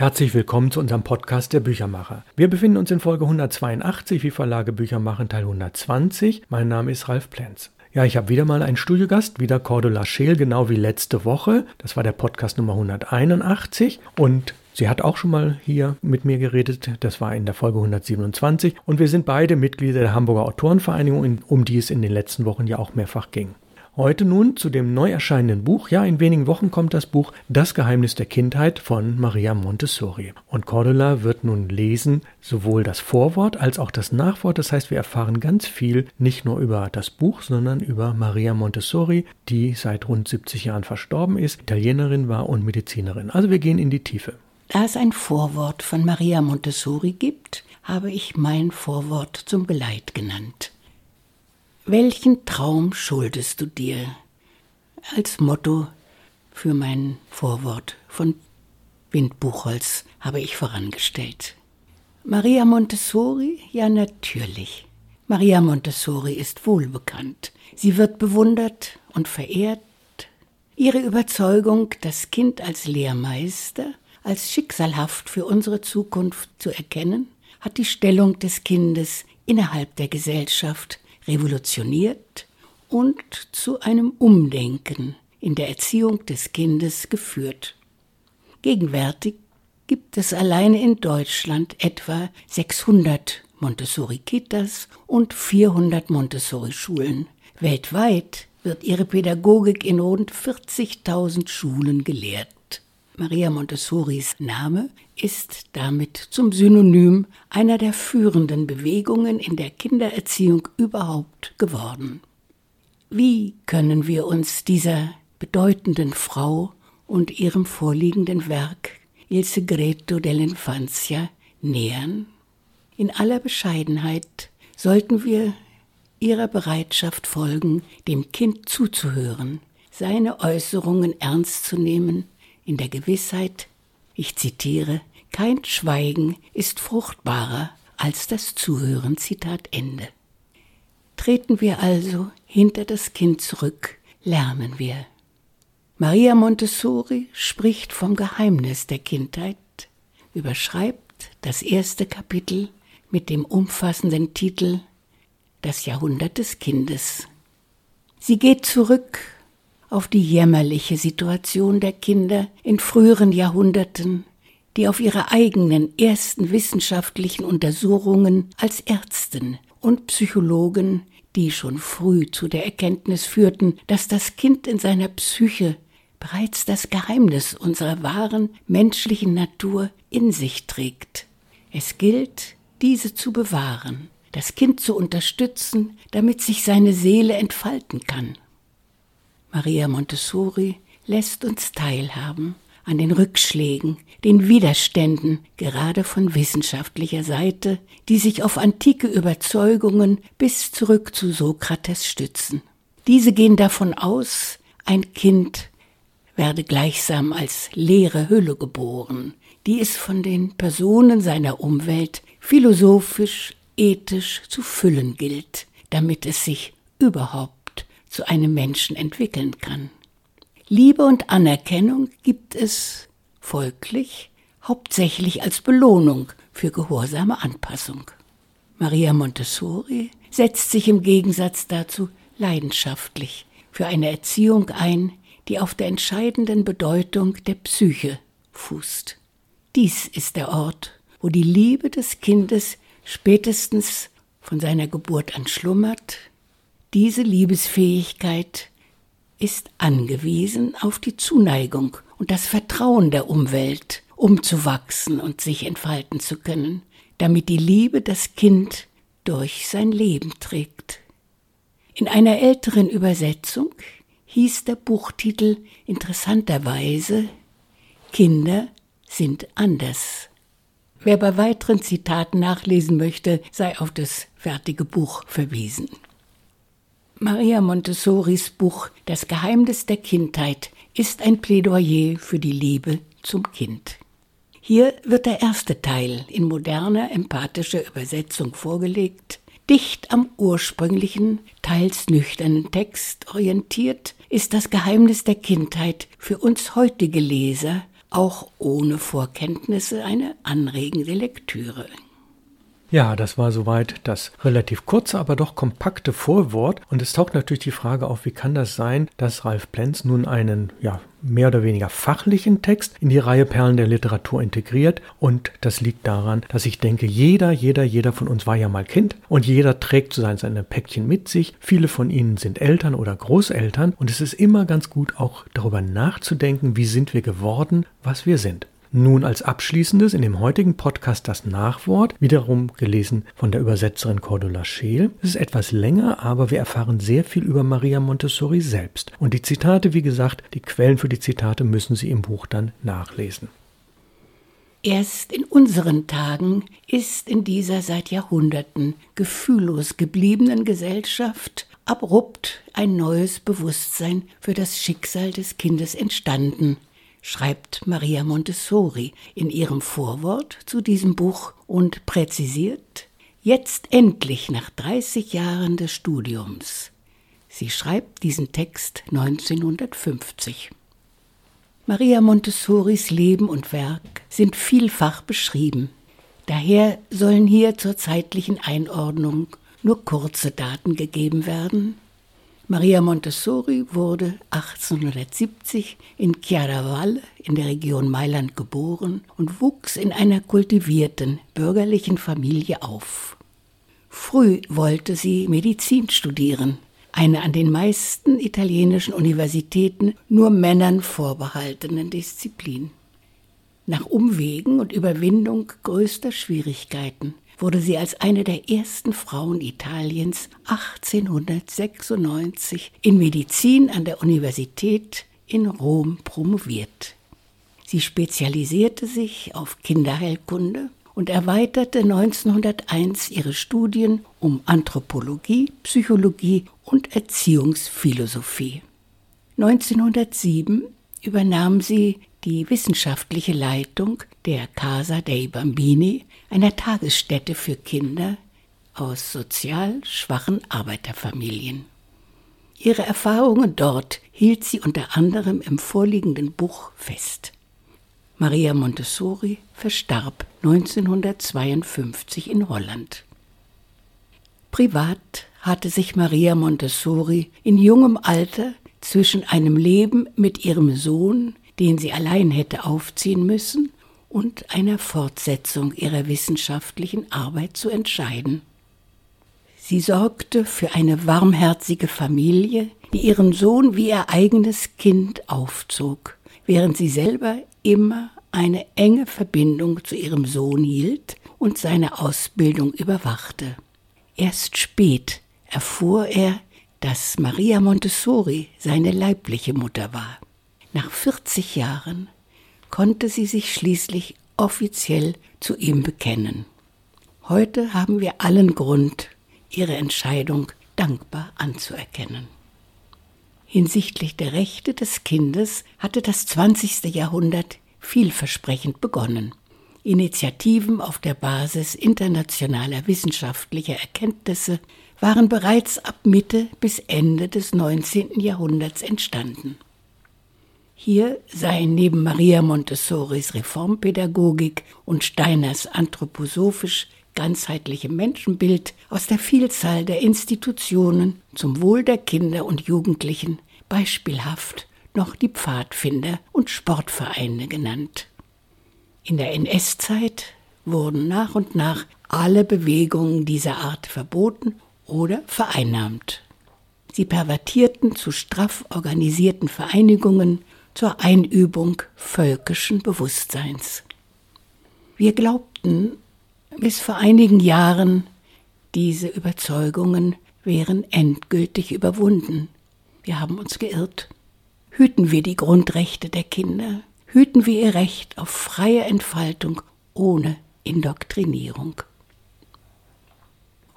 Herzlich willkommen zu unserem Podcast Der Büchermacher. Wir befinden uns in Folge 182, wie Verlage Bücher machen, Teil 120. Mein Name ist Ralf Plenz. Ja, ich habe wieder mal einen Studiogast, wieder Cordula Scheel, genau wie letzte Woche. Das war der Podcast Nummer 181 und sie hat auch schon mal hier mit mir geredet, das war in der Folge 127 und wir sind beide Mitglieder der Hamburger Autorenvereinigung, um die es in den letzten Wochen ja auch mehrfach ging. Heute nun zu dem neu erscheinenden Buch. Ja, in wenigen Wochen kommt das Buch Das Geheimnis der Kindheit von Maria Montessori. Und Cordula wird nun lesen sowohl das Vorwort als auch das Nachwort. Das heißt, wir erfahren ganz viel, nicht nur über das Buch, sondern über Maria Montessori, die seit rund 70 Jahren verstorben ist, Italienerin war und Medizinerin. Also wir gehen in die Tiefe. Da es ein Vorwort von Maria Montessori gibt, habe ich mein Vorwort zum Geleit genannt. Welchen Traum schuldest du dir? Als Motto für mein Vorwort von Winfried Buchholz habe ich vorangestellt. Maria Montessori? Ja, natürlich. Maria Montessori ist wohlbekannt. Sie wird bewundert und verehrt. Ihre Überzeugung, das Kind als Lehrmeister, als schicksalhaft für unsere Zukunft zu erkennen, hat die Stellung des Kindes innerhalb der Gesellschaft revolutioniert und zu einem Umdenken in der Erziehung des Kindes geführt. Gegenwärtig gibt es alleine in Deutschland etwa 600 Montessori-Kitas und 400 Montessori-Schulen. Weltweit wird ihre Pädagogik in rund 40.000 Schulen gelehrt. Maria Montessoris Name ist damit zum Synonym einer der führenden Bewegungen in der Kindererziehung überhaupt geworden. Wie können wir uns dieser bedeutenden Frau und ihrem vorliegenden Werk Il Segreto dell'Infanzia nähern? In aller Bescheidenheit sollten wir ihrer Bereitschaft folgen, dem Kind zuzuhören, seine Äußerungen ernst zu nehmen, in der Gewissheit, ich zitiere, kein Schweigen ist fruchtbarer als das Zuhören, Zitat Ende. Treten wir also hinter das Kind zurück, lernen wir. Maria Montessori spricht vom Geheimnis der Kindheit, überschreibt das erste Kapitel mit dem umfassenden Titel Das Jahrhundert des Kindes. Sie geht zurück auf die jämmerliche Situation der Kinder in früheren Jahrhunderten, die auf ihre eigenen ersten wissenschaftlichen Untersuchungen als Ärzten und Psychologen, die schon früh zu der Erkenntnis führten, dass das Kind in seiner Psyche bereits das Geheimnis unserer wahren menschlichen Natur in sich trägt. Es gilt, diese zu bewahren, das Kind zu unterstützen, damit sich seine Seele entfalten kann. Maria Montessori lässt uns teilhaben an den Rückschlägen, den Widerständen, gerade von wissenschaftlicher Seite, die sich auf antike Überzeugungen bis zurück zu Sokrates stützen. Diese gehen davon aus, ein Kind werde gleichsam als leere Hülle geboren, die es von den Personen seiner Umwelt philosophisch, ethisch zu füllen gilt, damit es sich überhaupt zu einem Menschen entwickeln kann. Liebe und Anerkennung gibt es folglich hauptsächlich als Belohnung für gehorsame Anpassung. Maria Montessori setzt sich im Gegensatz dazu leidenschaftlich für eine Erziehung ein, die auf der entscheidenden Bedeutung der Psyche fußt. Dies ist der Ort, wo die Liebe des Kindes spätestens von seiner Geburt an schlummert. Diese Liebesfähigkeit ist angewiesen auf die Zuneigung und das Vertrauen der Umwelt, um zu wachsen und sich entfalten zu können, damit die Liebe das Kind durch sein Leben trägt. In einer älteren Übersetzung hieß der Buchtitel interessanterweise »Kinder sind anders«. Wer bei weiteren Zitaten nachlesen möchte, sei auf das fertige Buch verwiesen. Maria Montessoris Buch Das Geheimnis der Kindheit ist ein Plädoyer für die Liebe zum Kind. Hier wird der erste Teil in moderner, empathischer Übersetzung vorgelegt, dicht am ursprünglichen, teils nüchternen Text orientiert, ist das Geheimnis der Kindheit für uns heutige Leser auch ohne Vorkenntnisse eine anregende Lektüre. Ja, das war soweit das relativ kurze, aber doch kompakte Vorwort. Und es taucht natürlich die Frage auf, wie kann das sein, dass Ralf Plenz nun einen, ja, mehr oder weniger fachlichen Text in die Reihe Perlen der Literatur integriert. Und das liegt daran, dass ich denke, jeder von uns war ja mal Kind und jeder trägt so seine Päckchen mit sich. Viele von ihnen sind Eltern oder Großeltern und es ist immer ganz gut, auch darüber nachzudenken, wie sind wir geworden, was wir sind. Nun als abschließendes in dem heutigen Podcast das Nachwort, wiederum gelesen von der Übersetzerin Cordula Scheel. Es ist etwas länger, aber wir erfahren sehr viel über Maria Montessori selbst. Und die Zitate, wie gesagt, die Quellen für die Zitate müssen Sie im Buch dann nachlesen. Erst in unseren Tagen ist in dieser seit Jahrhunderten gefühllos gebliebenen Gesellschaft abrupt ein neues Bewusstsein für das Schicksal des Kindes entstanden, schreibt Maria Montessori in ihrem Vorwort zu diesem Buch und präzisiert, jetzt endlich nach 30 Jahren des Studiums. Sie schreibt diesen Text 1950. Maria Montessoris Leben und Werk sind vielfach beschrieben. Daher sollen hier zur zeitlichen Einordnung nur kurze Daten gegeben werden. Maria Montessori wurde 1870 in Chiaravalle in der Region Mailand geboren und wuchs in einer kultivierten, bürgerlichen Familie auf. Früh wollte sie Medizin studieren, eine an den meisten italienischen Universitäten nur Männern vorbehaltene Disziplin. Nach Umwegen und Überwindung größter Schwierigkeiten wurde sie als eine der ersten Frauen Italiens 1896 in Medizin an der Universität in Rom promoviert. Sie spezialisierte sich auf Kinderheilkunde und erweiterte 1901 ihre Studien um Anthropologie, Psychologie und Erziehungsphilosophie. 1907 übernahm sie die wissenschaftliche Leitung der Casa dei Bambini, einer Tagesstätte für Kinder aus sozial schwachen Arbeiterfamilien. Ihre Erfahrungen dort hielt sie unter anderem im vorliegenden Buch fest. Maria Montessori verstarb 1952 in Holland. Privat hatte sich Maria Montessori in jungem Alter zwischen einem Leben mit ihrem Sohn, den sie allein hätte aufziehen müssen, und einer Fortsetzung ihrer wissenschaftlichen Arbeit zu entscheiden. Sie sorgte für eine warmherzige Familie, die ihren Sohn wie ihr eigenes Kind aufzog, während sie selber immer eine enge Verbindung zu ihrem Sohn hielt und seine Ausbildung überwachte. Erst spät erfuhr er, dass Maria Montessori seine leibliche Mutter war. Nach 40 Jahren konnte sie sich schließlich offiziell zu ihm bekennen. Heute haben wir allen Grund, ihre Entscheidung dankbar anzuerkennen. Hinsichtlich der Rechte des Kindes hatte das 20. Jahrhundert vielversprechend begonnen. Initiativen auf der Basis internationaler wissenschaftlicher Erkenntnisse waren bereits ab Mitte bis Ende des 19. Jahrhunderts entstanden. Hier seien neben Maria Montessoris Reformpädagogik und Steiners anthroposophisch-ganzheitlichem Menschenbild aus der Vielzahl der Institutionen zum Wohl der Kinder und Jugendlichen beispielhaft noch die Pfadfinder und Sportvereine genannt. In der NS-Zeit wurden nach und nach alle Bewegungen dieser Art verboten oder vereinnahmt. Sie pervertierten zu straff organisierten Vereinigungen zur Einübung völkischen Bewusstseins. Wir glaubten bis vor einigen Jahren, diese Überzeugungen wären endgültig überwunden. Wir haben uns geirrt. Hüten wir die Grundrechte der Kinder, hüten wir ihr Recht auf freie Entfaltung ohne Indoktrinierung.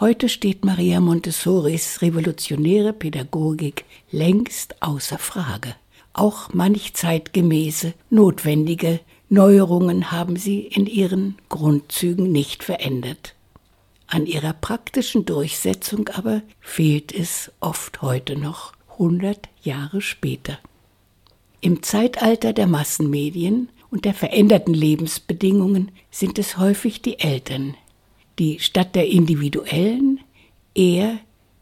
Heute steht Maria Montessoris revolutionäre Pädagogik längst außer Frage. Auch manch zeitgemäße, notwendige Neuerungen haben sie in ihren Grundzügen nicht verändert. An ihrer praktischen Durchsetzung aber fehlt es oft heute noch, 100 Jahre später. Im Zeitalter der Massenmedien Unter veränderten Lebensbedingungen sind es häufig die Eltern, die statt der individuellen eher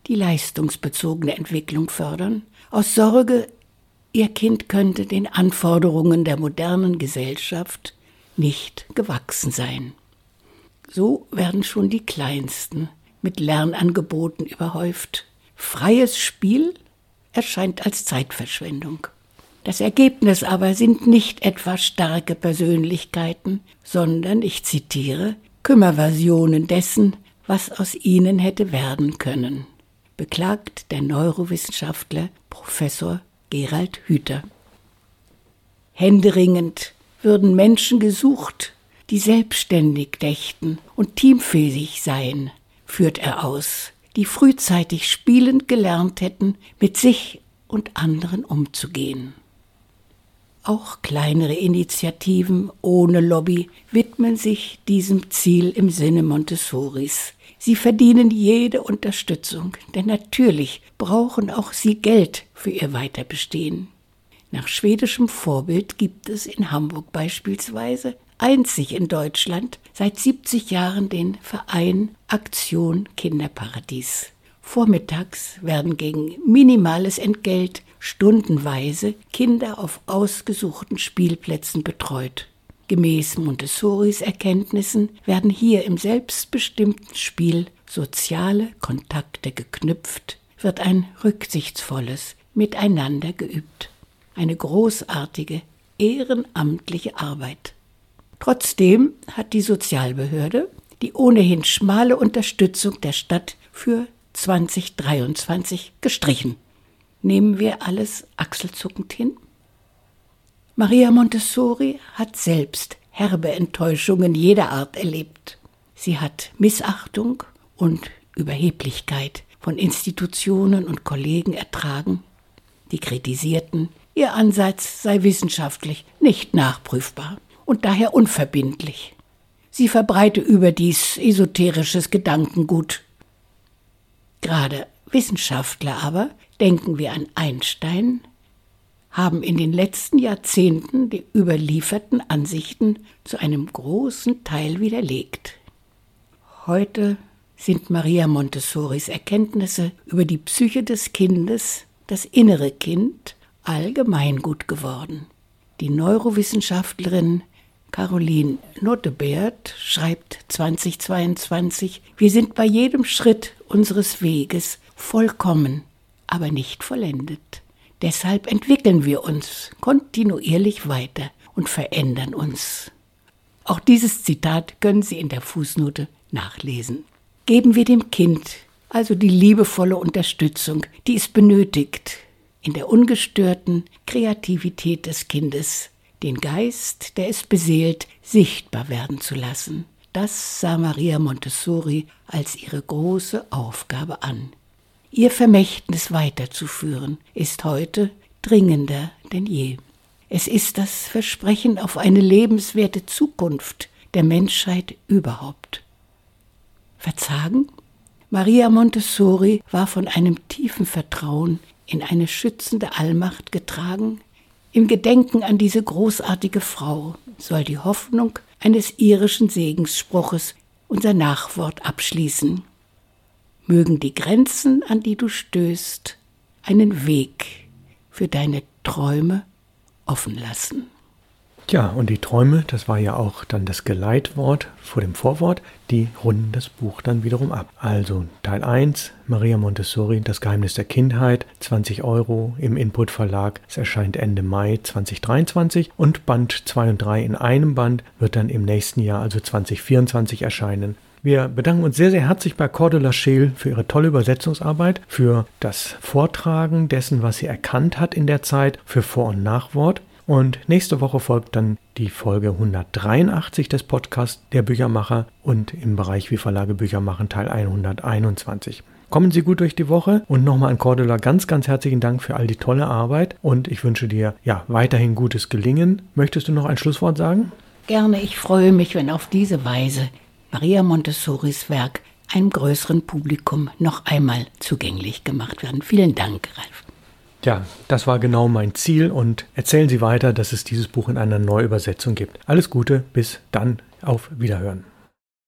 die leistungsbezogene Entwicklung fördern, aus Sorge, ihr Kind könnte den Anforderungen der modernen Gesellschaft nicht gewachsen sein. So werden schon die Kleinsten mit Lernangeboten überhäuft. Freies Spiel erscheint als Zeitverschwendung. Das Ergebnis aber sind nicht etwa starke Persönlichkeiten, sondern, ich zitiere, Kümmerversionen dessen, was aus ihnen hätte werden können, beklagt der Neurowissenschaftler Professor Gerald Hüter. Händeringend würden Menschen gesucht, die selbstständig dächten und teamfähig seien, führt er aus, die frühzeitig spielend gelernt hätten, mit sich und anderen umzugehen. Auch kleinere Initiativen ohne Lobby widmen sich diesem Ziel im Sinne Montessoris. Sie verdienen jede Unterstützung, denn natürlich brauchen auch sie Geld für ihr Weiterbestehen. Nach schwedischem Vorbild gibt es in Hamburg beispielsweise einzig in Deutschland seit 70 Jahren den Verein Aktion Kinderparadies. Vormittags werden gegen minimales Entgelt stundenweise Kinder auf ausgesuchten Spielplätzen betreut. Gemäß Montessoris Erkenntnissen werden hier im selbstbestimmten Spiel soziale Kontakte geknüpft, wird ein rücksichtsvolles Miteinander geübt. Eine großartige, ehrenamtliche Arbeit. Trotzdem hat die Sozialbehörde die ohnehin schmale Unterstützung der Stadt für 2023 gestrichen. Nehmen wir alles achselzuckend hin? Maria Montessori hat selbst herbe Enttäuschungen jeder Art erlebt. Sie hat Missachtung und Überheblichkeit von Institutionen und Kollegen ertragen, die kritisierten, ihr Ansatz sei wissenschaftlich nicht nachprüfbar und daher unverbindlich. Sie verbreite überdies esoterisches Gedankengut. Gerade Wissenschaftler aber, denken wir an Einstein, haben in den letzten Jahrzehnten die überlieferten Ansichten zu einem großen Teil widerlegt. Heute sind Maria Montessoris Erkenntnisse über die Psyche des Kindes, das innere Kind, allgemeingut geworden. Die Neurowissenschaftlerin Caroline Nottebert schreibt 2022, wir sind bei jedem Schritt unseres Weges vollkommen, aber nicht vollendet. Deshalb entwickeln wir uns kontinuierlich weiter und verändern uns. Auch dieses Zitat können Sie in der Fußnote nachlesen. Geben wir dem Kind also die liebevolle Unterstützung, die es benötigt, in der ungestörten Kreativität des Kindes, den Geist, der es beseelt, sichtbar werden zu lassen. Das sah Maria Montessori als ihre große Aufgabe an. Ihr Vermächtnis weiterzuführen ist heute dringender denn je. Es ist das Versprechen auf eine lebenswerte Zukunft der Menschheit überhaupt. Verzagen? Maria Montessori war von einem tiefen Vertrauen in eine schützende Allmacht getragen. Im Gedenken an diese großartige Frau soll die Hoffnung eines irischen Segensspruches unser Nachwort abschließen. Mögen die Grenzen, an die du stößt, einen Weg für deine Träume offen lassen. Tja, und die Träume, das war ja auch dann das Geleitwort vor dem Vorwort, die runden das Buch dann wiederum ab. Also Teil 1, Maria Montessori, Das Geheimnis der Kindheit, 20 € im Input Verlag. Es erscheint Ende Mai 2023 und Band 2 und 3 in einem Band wird dann im nächsten Jahr, also 2024, erscheinen. Wir bedanken uns sehr, sehr herzlich bei Cordula Scheel für ihre tolle Übersetzungsarbeit, für das Vortragen dessen, was sie erkannt hat in der Zeit, für Vor- und Nachwort. Und nächste Woche folgt dann die Folge 183 des Podcasts Der Büchermacher und im Bereich Wie Verlage Bücher machen Teil 121. Kommen Sie gut durch die Woche und nochmal an Cordula ganz, ganz herzlichen Dank für all die tolle Arbeit und ich wünsche dir ja weiterhin gutes Gelingen. Möchtest du noch ein Schlusswort sagen? Gerne, ich freue mich, wenn auf diese Weise Maria Montessoris Werk einem größeren Publikum noch einmal zugänglich gemacht werden. Vielen Dank, Ralf. Ja, das war genau mein Ziel und erzählen Sie weiter, dass es dieses Buch in einer Neuübersetzung gibt. Alles Gute, bis dann, auf Wiederhören.